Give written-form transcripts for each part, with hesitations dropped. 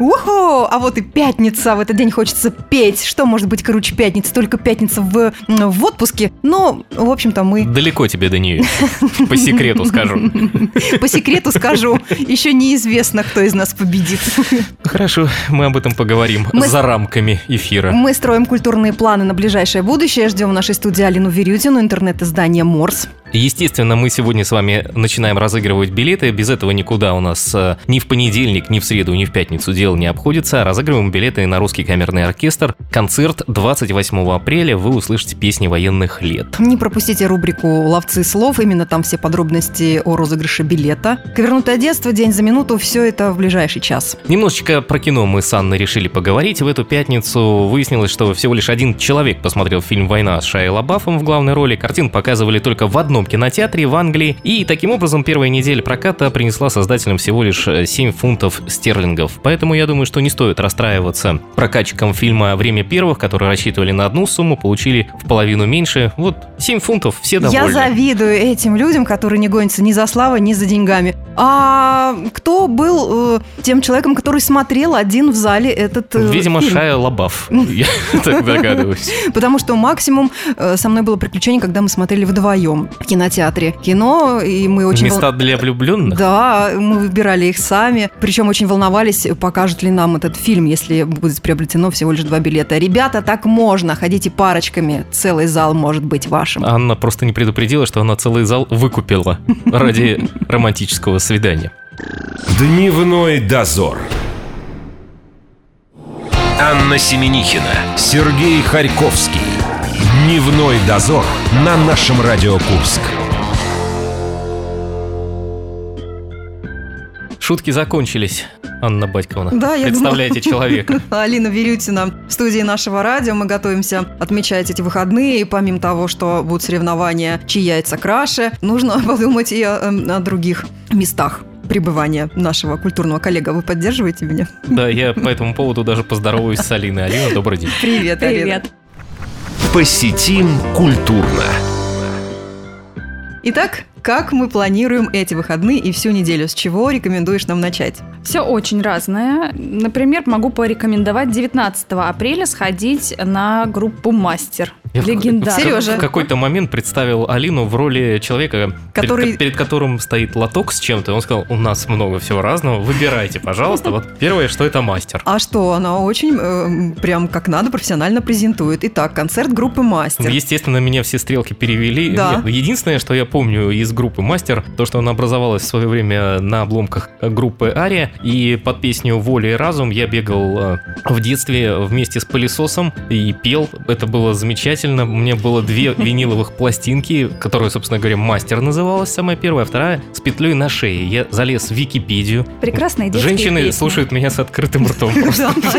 Уху! А вот и пятница. В этот день хочется петь. Что может быть круче пятницы? Только пятница в отпуске. Но, в общем-то, мы... Далеко тебе до нее. По секрету скажу. По секрету скажу. Еще неизвестно, кто из нас победит. Хорошо, мы об этом поговорим за рамками эфира. Мы строим культурные планы на ближайшее будущее. Ждем в нашей студии Алину Верютину, интернет-издание «Морс». Естественно, мы сегодня с вами начинаем разыгрывать билеты. Без этого никуда у нас ни в понедельник, ни в среду, ни в пятницу дело не обходится. Разыгрываем билеты на Русский камерный оркестр. Концерт 28 апреля. Вы услышите песни военных лет. Не пропустите рубрику «Ловцы слов». Именно там все подробности о розыгрыше билета. «Ковернутое детство», «День за минуту». Все это в ближайший час. Немножечко про кино мы с Анной решили поговорить. В эту пятницу выяснилось, что всего лишь один человек посмотрел фильм «Война» с Шайей Лабафом в главной роли. Картину показывали только в одном кинотеатре в Англии, и таким образом первая неделя проката принесла создателям всего лишь 7 фунтов стерлингов. Поэтому я думаю, что не стоит расстраиваться. Прокатчикам фильма «Время первых», которые рассчитывали на одну сумму, получили в половину меньше. Вот 7 фунтов, все довольны. Я завидую этим людям, которые не гонятся ни за славой, ни за деньгами. А кто был тем человеком, который смотрел один в зале этот фильм? Видимо, Шайа Лабаф, я так догадываюсь. Потому что максимум со мной было приключение, когда мы смотрели вдвоем в кинотеатре кино, и мы очень... Места для влюбленных? Да, мы выбирали их сами, причем очень волновались, покажут ли нам этот фильм, если будет приобретено всего лишь 2 билета. Ребята, так можно, ходите парочками, целый зал может быть вашим. Анна просто не предупредила, что она целый зал выкупила ради романтического свидания. Дневной дозор. Анна Семенихина, Сергей Харьковский. Дневной дозор на нашем Радио Курск. Шутки закончились, Анна Батьковна. Да, я представляете думала... человека. Алина Верютина в студии нашего радио. Мы готовимся отмечать эти выходные. И помимо того, что будут соревнования, чьи яйца краше, нужно подумать и о других местах пребывания нашего культурного коллега. Вы поддерживаете меня? Да, я по этому поводу даже поздороваюсь с Алиной. Алина, добрый день. Привет, Алина. Привет. Посетим культурно. Итак, как мы планируем эти выходные и всю неделю? С чего рекомендуешь нам начать? Все очень разное. Например, могу порекомендовать 19 апреля сходить на группу «Мастер». Легендарный. Сережа. В какой-то момент представил Алину в роли человека, перед которым стоит лоток с чем-то. Он сказал, у нас много всего разного, выбирайте, пожалуйста. Вот первое, что это «Мастер». А что, она очень прям как надо профессионально презентует. Итак, концерт группы «Мастер». Естественно, меня все стрелки перевели. Да. Единственное, что я помню из группы «Мастер», то, что она образовалась в свое время на обломках группы «Ария». И под песню «Воля и разум» я бегал в детстве вместе с пылесосом и пел. Это было замечательно. У меня было 2 виниловых пластинки, которые, собственно говоря, «Мастер» называлась, самая первая, а вторая с петлей на шее. Я залез в Википедию. Прекрасная детская женщины песня. Слушают меня с открытым ртом.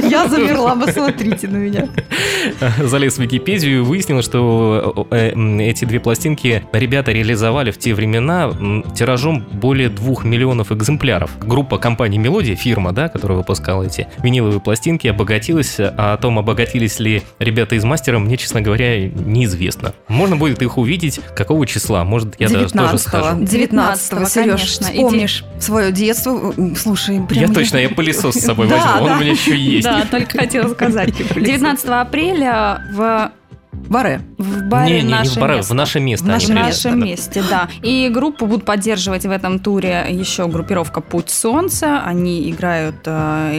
Я замерла, посмотрите на меня. Залез в Википедию и выяснил, что эти 2 пластинки ребята реализовали в те времена тиражом более 2 миллионов экземпляров. Группа компании «Мелодия», фирма, да, которая выпускала эти виниловые пластинки, обогатилась. А о том, обогатились ли ребята из «Мастера», мне, честно говоря, неизвестно. Можно будет их увидеть какого числа? Может, я даже тоже скажу. 19-го, Сереж, вспомнишь свое детство. Слушай, прям... Я точно, я пылесос с собой возьму, он у меня еще есть. Да, только хотела сказать. 19 апреля в... Барре. В Барре. Не в Барре, в наше место. В наше месте, да. И группу будут поддерживать в этом туре еще группировка «Путь солнца». Они играют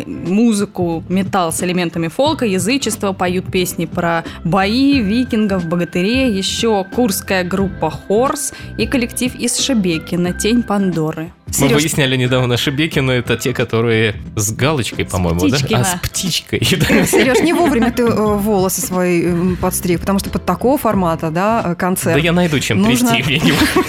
музыку, металл с элементами фолка, язычества, поют песни про бои, викингов, богатырей, еще курская группа «Хорс» и коллектив из Шебекина «Тень Пандоры». Сережка. Мы выясняли недавно Шебекина, это те, которые с галочкой, по-моему, да? А с птичкой. Сереж, не вовремя ты волосы свои подстриг, потому что под такого формата, да, концерт. Да я найду чем трясти.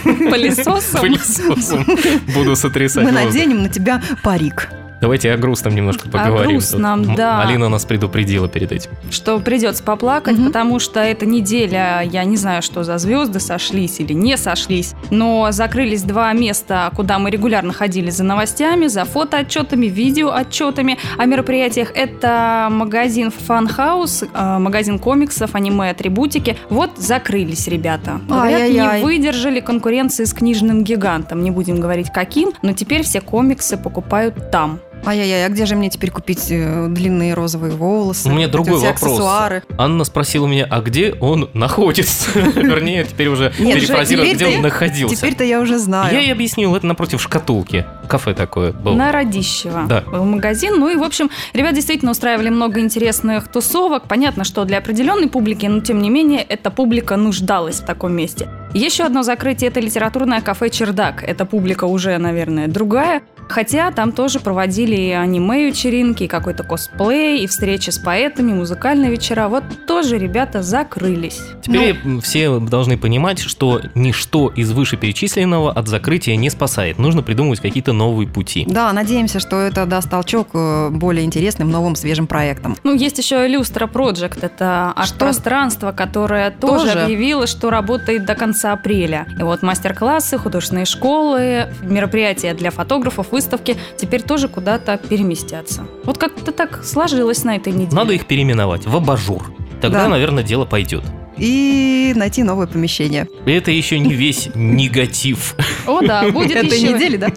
Пылесосом. Буду сотрясать. Мы наденем на тебя парик. Давайте о грустном немножко поговорим. О грустном, тут, да. Алина нас предупредила перед этим. Что придется поплакать, потому что эта неделя, я не знаю, что за звезды сошлись или не сошлись, но закрылись два места, куда мы регулярно ходили за новостями, за фотоотчетами, видеоотчетами о мероприятиях. Это магазин Funhouse, магазин комиксов, аниме-атрибутики. Вот закрылись ребята. Говорят, не выдержали конкуренции с книжным гигантом. Не будем говорить каким, но теперь все комиксы покупают там. А где же мне теперь купить длинные розовые волосы? У меня другой вопрос. Аксессуары? Анна спросила меня, а где он находится? Вернее, теперь уже перефразировать, где он находился. Теперь-то я уже знаю. Я ей объяснил, это напротив шкатулки. Кафе такое было. На Радищево был магазин. Ну и, в общем, ребят действительно устраивали много интересных тусовок. Понятно, что для определенной публики, но тем не менее, эта публика нуждалась в таком месте. Еще одно закрытие – это литературное кафе «Чердак». Эта публика уже, наверное, другая. Хотя там тоже проводили и аниме-вечеринки, и какой-то косплей, и встречи с поэтами, музыкальные вечера. Вот тоже ребята закрылись. Теперь все должны понимать, что ничто из вышеперечисленного от закрытия не спасает. Нужно придумывать какие-то новые пути. Да, надеемся, что это даст толчок более интересным, новым, свежим проектам. Ну, есть еще Люстра Проджект. Это арт-пространство, которое тоже объявило, что работает до конца апреля. И вот мастер-классы, художественные школы, мероприятия для фотографов, выставки теперь тоже куда-то переместятся. Вот как-то так сложилось на этой неделе. Надо их переименовать в абажур. Тогда, наверное, дело пойдет. И найти новое помещение. Это еще не весь негатив. О, да, будет еще. Этой недели, да?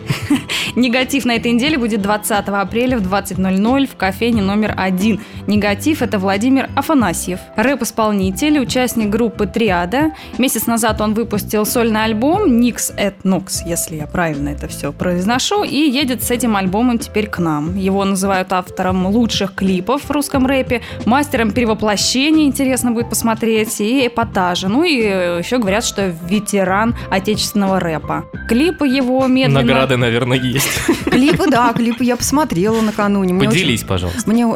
Негатив на этой неделе будет 20 апреля в 20:00 в кофейне номер 1. Негатив – это Владимир Афанасьев, рэп-исполнитель, участник группы «Триада». Месяц назад он выпустил сольный альбом «Nix et Nox», если я правильно это все произношу, и едет с этим альбомом теперь к нам. Его называют автором лучших клипов в русском рэпе, мастером перевоплощения, интересно будет посмотреть, и эпатажа. Ну и еще говорят, что ветеран отечественного рэпа. Клипы его медленно... Награды, наверное, есть. Клипы, да, клипы я посмотрела накануне. Поделись, пожалуйста. Мне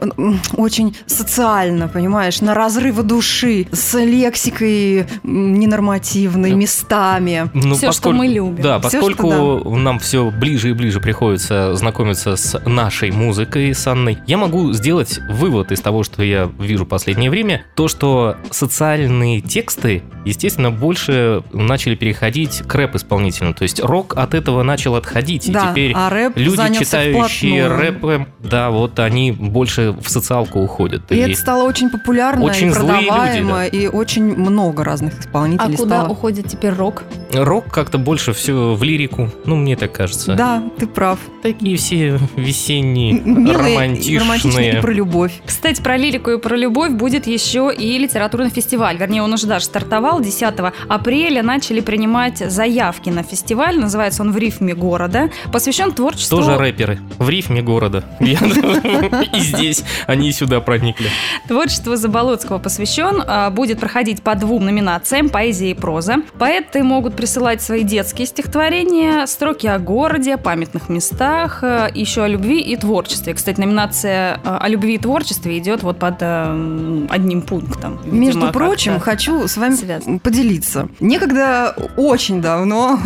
очень социально, понимаешь, на разрывы души, с лексикой ненормативной, местами. Все, что мы любим. Да, поскольку нам все ближе и ближе приходится знакомиться с нашей музыкой, с Анной, я могу сделать вывод из того, что я вижу в последнее время, то, что социально тексты, естественно, больше начали переходить к рэп-исполнителям. То есть рок от этого начал отходить. Да, и теперь люди, читающие рэп, да, вот они больше в социалку уходят. И это стало очень популярно, очень и продаваемо, люди, да. И очень много разных исполнителей. А куда уходит теперь рок? Рок как-то больше все в лирику. Ну, мне так кажется. Да, ты прав. Такие все весенние, милые, романтичные. И про любовь. Кстати, про лирику и про любовь будет еще и литературный фестиваль. Вернее, он уже даже стартовал. 10 апреля начали принимать заявки на фестиваль. Называется он «В рифме города». Посвящен творчеству... Тоже рэперы. В рифме города. И здесь они сюда проникли. Творчество Заболотского посвящен. Будет проходить по 2 номинациям – поэзия и проза. Поэты могут присылать свои детские стихотворения, строки о городе, памятных местах, еще о любви и творчестве. Кстати, номинация о любви и творчестве идет вот под одним пунктом. Видимо, между прочим, хочу с вами поделиться. Некогда очень давно,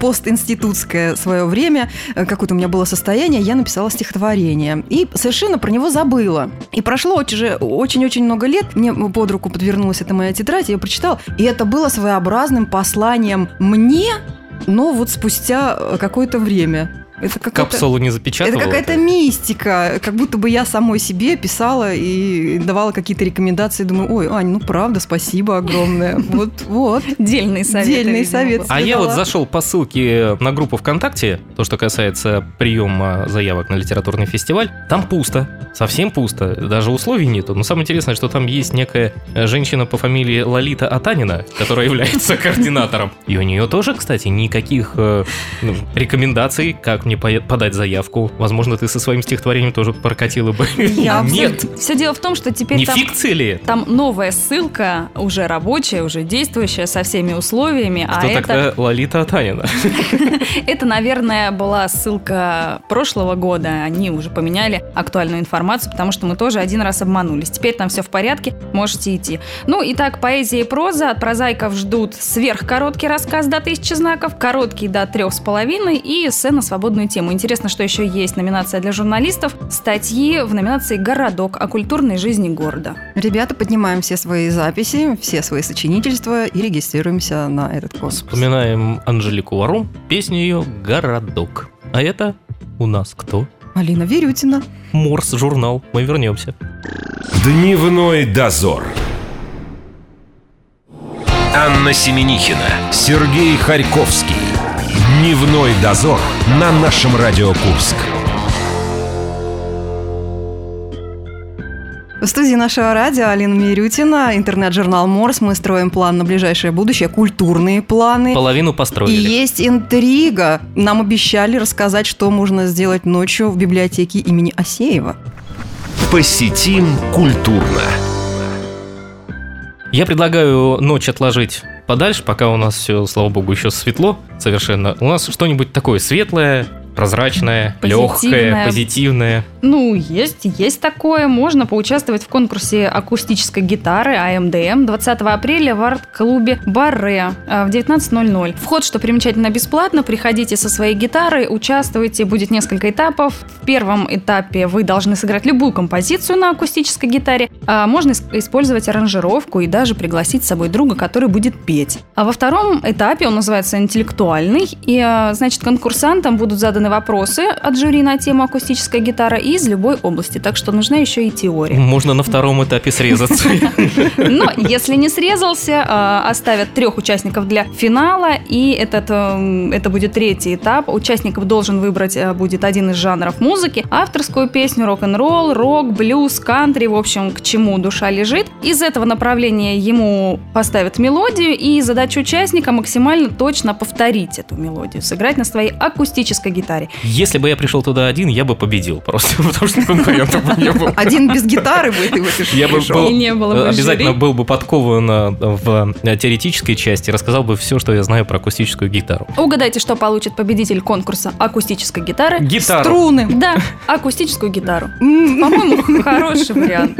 постинститутское свое время, какое-то у меня было состояние, я написала стихотворение. И совершенно про него забыла. И прошло очень-очень много лет, мне под руку подвернулась эта моя тетрадь, я ее прочитала, и это было своеобразным посланием мне, но вот спустя какое-то время. Это капсулу не запечатывала? Это какая-то мистика. Как будто бы я самой себе писала и давала какие-то рекомендации. Думаю, ой, Ань, ну правда, спасибо огромное. Вот. Дельный совет. А я вот зашел по ссылке на группу ВКонтакте, то, что касается приема заявок на литературный фестиваль. Там пусто. Совсем пусто. Даже условий нету. Но самое интересное, что там есть некая женщина по фамилии Лолита Атанина, которая является координатором. И у нее тоже, кстати, никаких рекомендаций, как мне подать заявку. Возможно, ты со своим стихотворением тоже прокатила бы. Нет. Все дело в том, что теперь не фикция ли? Там новая ссылка, уже рабочая, уже действующая, со всеми условиями. Кто тогда Лолита Атанина? Это, наверное, была ссылка прошлого года. Они уже поменяли актуальную информацию, потому что мы тоже один раз обманулись. Теперь там все в порядке, можете идти. Ну, и так, поэзия и проза. От прозаиков ждут сверхкороткий рассказ до 1000 знаков, короткий до 3,5 и эссе на свободном народную тему. Интересно, что еще есть номинация для журналистов. Статьи в номинации «Городок» о культурной жизни города. Ребята, поднимаем все свои записи, все свои сочинительства и регистрируемся на этот конкурс. Вспоминаем Анжелику Варум, песню ее «Городок». А это у нас кто? Алина Верютина. Морс, журнал. Мы вернемся. Дневной дозор. Анна Семенихина, Сергей Харьковский. Дневной дозор на нашем Радио Курск. В студии нашего радио Алина Верютина, интернет-журнал «Морс». Мы строим план на ближайшее будущее, культурные планы. Половину построили. И есть интрига. Нам обещали рассказать, что можно сделать ночью в библиотеке имени Асеева. Посетим культурно. Я предлагаю ночь отложить подальше, пока у нас все, слава богу, еще светло совершенно. У нас что-нибудь такое светлое, прозрачное, легкое, позитивное. Ну, есть такое. Можно поучаствовать в конкурсе акустической гитары АМДМ 20 апреля в арт-клубе «Барре» в 19:00. Вход, что примечательно, бесплатно. Приходите со своей гитарой, участвуйте. Будет несколько этапов. В первом этапе вы должны сыграть любую композицию на акустической гитаре. А можно использовать аранжировку и даже пригласить с собой друга, который будет петь. А во втором этапе, он называется «Интеллектуальный», и, значит, конкурсантам будут заданы вопросы от жюри на тему акустическая гитара и из любой области, так что нужна еще и теория. Можно на втором этапе срезаться. Но если не срезался, оставят 3 участников для финала, и это будет третий этап. Участников должен выбрать будет один из жанров музыки: авторскую песню, рок-н-ролл, рок, блюз, кантри, в общем, к чему душа лежит. Из этого направления ему поставят мелодию, и задача участника максимально точно повторить эту мелодию, сыграть на своей акустической гитаре. Если бы я пришел туда один, я бы победил просто. Потому что конкурентов не было. Один без гитары бы ты пришел. Я бы обязательно был бы подкован в теоретической части, рассказал бы все, что я знаю про акустическую гитару. Угадайте, что получит победитель конкурса акустической гитары. Гитару. Струны. Да, акустическую гитару. По-моему, хороший вариант.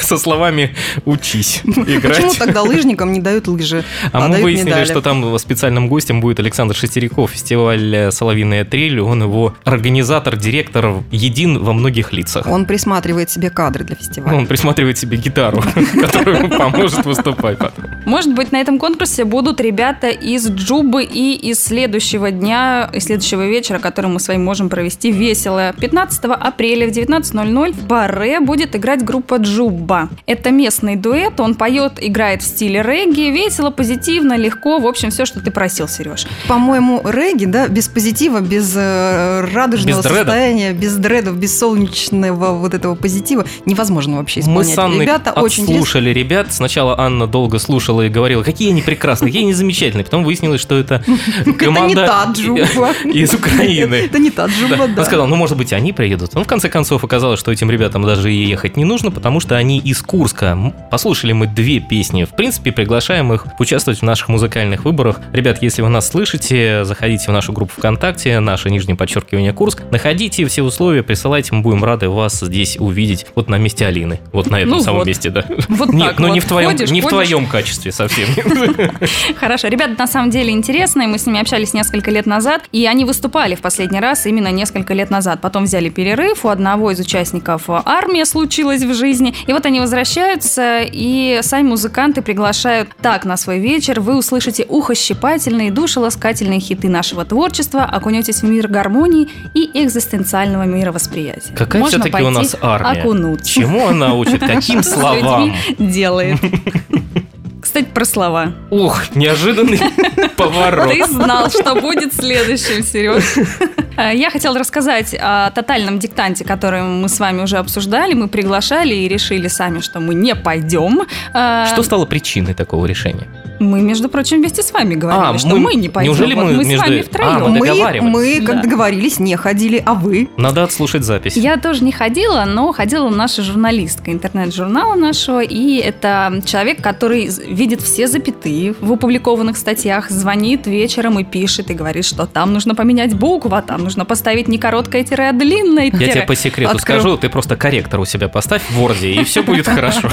Со словами «учись играть». Почему тогда лыжникам не дают лыжи? А мы выяснили, что там специальным гостем будет Александр Шестериков. Фестиваль «Соловьиная трель». Он его организатор, директор, един во многих лицах. Он присматривает себе кадры для фестиваля. Он присматривает себе гитару, которая ему поможет выступать потом. Может быть, на этом конкурсе будут ребята из Джубы и из следующего дня, и следующего вечера, который мы с вами можем провести весело. 15 апреля в 19:00 в Барре будет играть группа Джуба. Это местный дуэт, он поет, играет в стиле регги, весело, позитивно, легко, в общем, все, что ты просил, Сереж. По-моему, регги, да, без позитива, без радужного состояния, без дредов, без солнечного вот этого позитива невозможно вообще исполнять. Мы с Анной отслушали ребят. Сначала Анна долго слушала и говорила, какие они прекрасные, какие они замечательные. Потом выяснилось, что это команда из Украины. Это не та Джуба, да. Она сказала, ну, может быть, они приедут. Ну, в конце концов, оказалось, что этим ребятам даже и ехать не нужно, потому что они из Курска. Послушали мы 2 песни. В принципе, приглашаем их участвовать в наших музыкальных выборах. Ребят, если вы нас слышите, заходите в нашу группу ВКонтакте, наше _Курск. Находите все условия, присылайте, мы будем рады вас здесь увидеть. Вот на месте Алины. Вот на этом месте, да. Вот нет, так, не в твоем, ходишь, не в твоем качестве совсем. Хорошо. Ребята на самом деле интересные. Мы с ними общались несколько лет назад, и они выступали в последний раз именно несколько лет назад. Потом взяли перерыв. У одного из участников армия случилась в жизни. И вот они возвращаются, и сами музыканты приглашают так на свой вечер. Вы услышите ухощипательные, душеласкательные хиты нашего творчества, окунетесь в мир гармонии и экзистенциального мировосприятия. Какая можно все-таки у нас армия? Окунуться. Чему она учит? Каким словам? Делает. Кстати, про слова. Ох, неожиданный поворот. Ты знал, что будет следующим, Сереж. Я хотела рассказать о тотальном диктанте, который мы с вами уже обсуждали. Мы приглашали и решили сами, что мы не пойдем. Что стало причиной такого решения? Мы, между прочим, вместе с вами говорили, что мы не пойдем. Неужели мы с вами втроем? Мы договаривались. Мы, как договорились, не ходили, а вы? Надо отслушать запись. Я тоже не ходила, но ходила наша журналистка интернет-журнала нашего. И это человек, который видит все запятые в опубликованных статьях, звонит вечером и пишет, и говорит, что там нужно поменять букву, а там нужно поставить не короткое тире, а длинное тире. Я тебе по секрету скажу, ты просто корректор у себя поставь в Word, и все будет хорошо.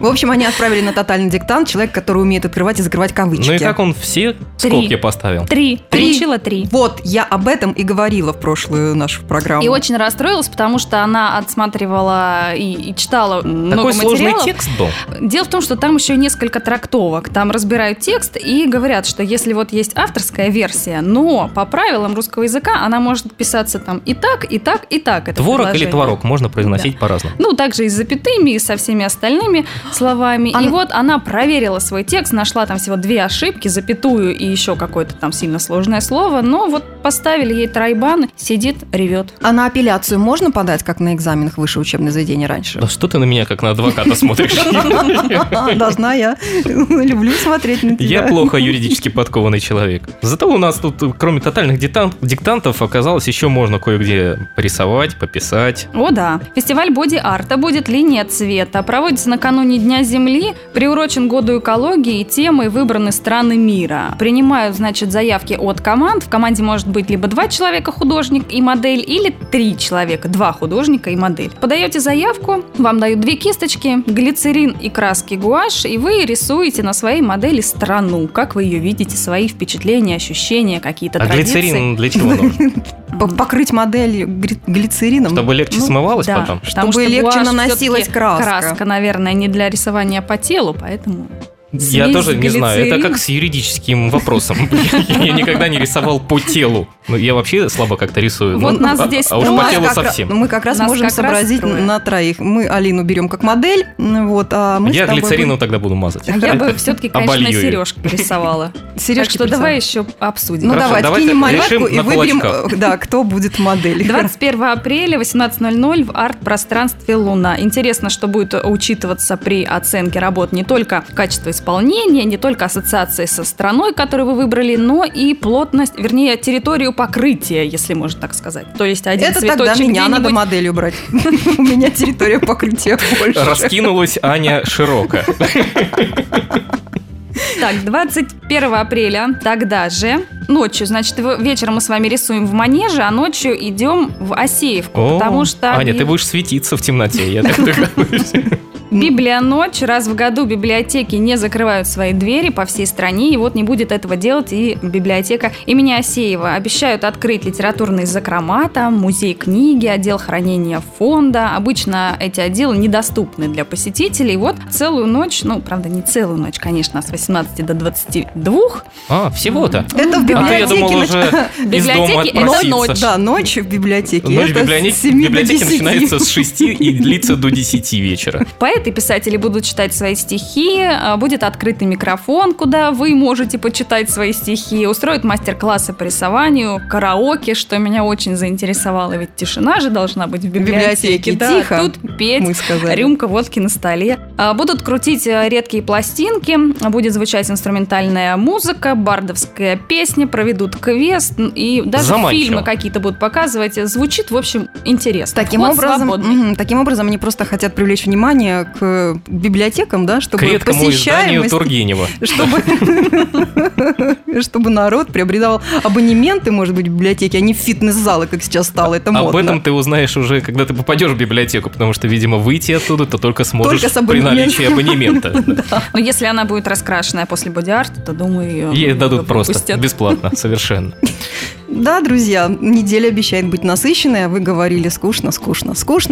В общем, они отправили на тотальный диктант человека, который умеет открывать и закрывать кавычки. Ну и как он все скобки поставил? Получила три. Вот, я об этом и говорила в прошлую нашу программу. И очень расстроилась, потому что она отсматривала и читала много материалов. Такой сложный текст был. Дело в том, что там еще несколько трактовок. Там разбирают текст и говорят, что если вот есть авторская версия, но по правилам русского языка она может писаться там и так, и так, и так. Это творог предложение. Или творог можно произносить по-разному. Ну, также и с запятыми, и со всеми остальными словами. Она... И вот она проверила свой текст, нашла там всего 2 ошибки, запятую и еще какое-то там сильно сложное слово, но вот поставили ей тройбан, сидит, ревет. А на апелляцию можно подать, как на экзаменах высшего учебного заведения раньше? Да что ты на меня как на адвоката смотришь? Должна я. Люблю смотреть на тебя. Я плохо юридически подкованный человек. Зато у нас тут, кроме тотальных диктантов, оказалось, еще можно кое-где порисовать, пописать. О, да. Фестиваль боди-арта будет «Линия цвета». Проводится накануне Дня Земли, приурочен году экологии, и темой выбраны страны мира. Принимают, значит, заявки от команд. В команде может быть либо 2 человека, художник и модель, или 3 человека, 2 художника и модель. Подаете заявку, вам дают 2 кисточки, глицерин и краски гуашь, и вы рисуете на своей модели страну, как вы ее видите, свои впечатления, ощущения, какие-то традиции. А глицерин для чего нужен? Покрыть модель глицерином. Чтобы легче смывалось потом? Чтобы легче наносилась краска. Краска, наверное, не для рисования по телу, поэтому... Я тоже не знаю, это как с юридическим вопросом. Я никогда не рисовал по телу. Я вообще слабо как-то рисую. Вот нас здесь трое. А уж по телу совсем. Мы как раз можем сообразить на троих. Мы Алину берем как модель. Я глицерину тогда буду мазать. Я бы все-таки, конечно, на сережки рисовала. Так что давай еще обсудим. Ну давай, кинем монетку и выберем, кто будет модель. 21 апреля, 18:00 в арт-пространстве «Луна». Интересно, что будет учитываться при оценке работ не только качество исполнения, не только ассоциации со страной, которую вы выбрали, но и плотность, вернее, территорию покрытия, если можно так сказать. То есть один это цветочек тогда меня где-нибудь... надо моделью брать. У меня территория покрытия больше. Раскинулась Аня широко. Так, 21 апреля, тогда же, ночью, значит, вечером мы с вами рисуем в Манеже, а ночью идем в Асеевку, потому что... Аня, ты будешь светиться в темноте, я так догадываюсь. Библионочь. Раз в году библиотеки не закрывают свои двери по всей стране, и вот не будет этого делать и библиотека имени Асеева. Обещают открыть литературные закрома, там, музей книги, отдел хранения фонда. Обычно эти отделы недоступны для посетителей. Вот целую ночь, ну, правда, не целую ночь, конечно, с 18 до 22. А, всего-то? Это в библиотеке. А я думал, уже из дома отпроситься. Ночь. Да, ночь в библиотеке. Ночь в библиотеке начинается с 6 и длится до 10 вечера. И писатели будут читать свои стихи, будет открытый микрофон, куда вы можете почитать свои стихи, устроят мастер-классы по рисованию, караоке, что меня очень заинтересовало, ведь тишина же должна быть в библиотеке. Да, тихо, тут петь, рюмка водки на столе. Будут крутить редкие пластинки, будет звучать инструментальная музыка, бардовская песня, проведут квест, и даже фильмы какие-то будут показывать. Звучит, в общем, интересно. Таким образом, они просто хотят привлечь внимание к библиотекам, да, чтобы чтобы народ приобретал абонементы, может быть, в библиотеке, а не в фитнес-залы, как сейчас стало, это модно. Об этом ты узнаешь уже, когда ты попадешь в библиотеку, потому что, видимо, выйти оттуда ты только сможешь при наличии абонемента. Но если она будет раскрашенная после боди-арта, то, думаю, ей дадут просто бесплатно, совершенно. Да, друзья, неделя обещает быть насыщенной, а вы говорили скучно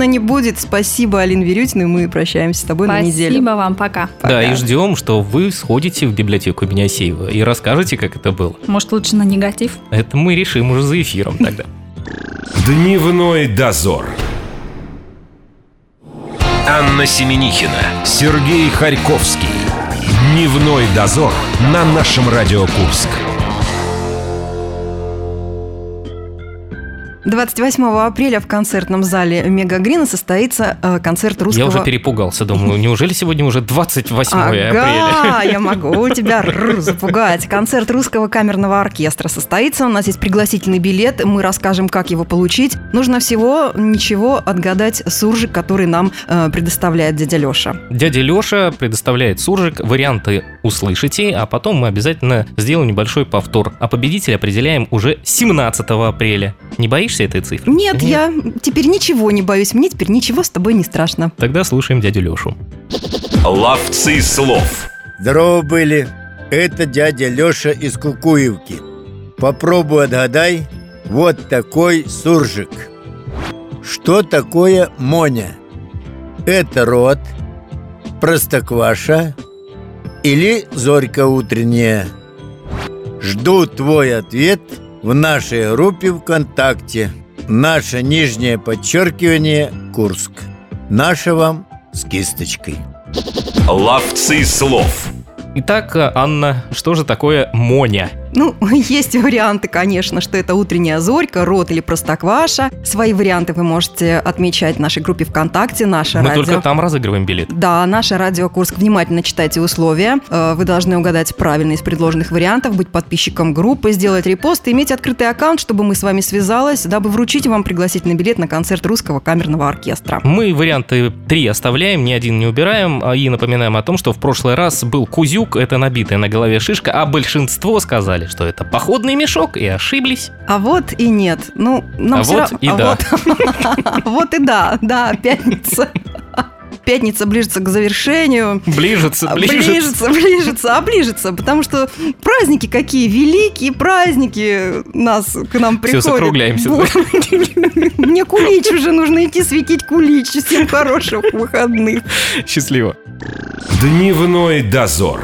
не будет. Спасибо, Алина Верютина, мы прощаемся с тобой на неделю. Спасибо вам, пока. Да, и ждем, что вы сходите в библиотеку имени Асеева и расскажете, как это было. Может, лучше на негатив? Это мы решим уже за эфиром тогда. Дневной дозор. Анна Семенихина, Сергей Харьковский. Дневной дозор на нашем Радио Курск. 28 апреля в концертном зале «Мегагрина» состоится концерт русского... Я уже перепугался, думаю, неужели сегодня уже 28 апреля? Ага, я могу тебя запугать. Концерт русского камерного оркестра состоится. У нас есть пригласительный билет, мы расскажем, как его получить. Нужно всего ничего отгадать суржик, который нам предоставляет дядя Леша. Дядя Леша предоставляет суржик, варианты услышите, а потом мы обязательно сделаем небольшой повтор. А победителя определяем уже 17 апреля. Не боишься этой цифры? Нет, я теперь ничего не боюсь. Мне теперь ничего с тобой не страшно. Тогда слушаем дядю Лешу. Ловцы слов. Здорово были. Это дядя Леша из Кукуевки. Попробуй отгадай. Вот такой суржик. Что такое моня? Это рот, простокваша или зорька утренняя? Жду твой ответ в нашей группе ВКонтакте. Наше нижнее подчеркивание Курск. Наше вам с кисточкой. Ловцы слов. Итак, Анна, что же такое моня? Ну, есть варианты, конечно, что это утренняя зорька, рот или простокваша. Свои варианты вы можете отмечать в нашей группе ВКонтакте, наше радио. Мы только там разыгрываем билет. Да, наше радио Курск. Внимательно читайте условия. Вы должны угадать правильно из предложенных вариантов, быть подписчиком группы, сделать репост, иметь открытый аккаунт, чтобы мы с вами связались, дабы вручить вам пригласительный билет на концерт русского камерного оркестра. Мы варианты 3 оставляем, ни один не убираем, и напоминаем о том, что в прошлый раз был кузюк, это набитая на голове шишка, а большинство сказали, что это походный мешок, и ошиблись. А вот и нет. Ну, нам все равно. Вот и да, пятница. Пятница ближется к завершению. Ближется, потому что праздники какие великие, праздники к нам приходят. Все, закругляемся. Мне кулич уже, нужно идти светить кулич. Всем хороших выходных. Счастливо. Дневной дозор.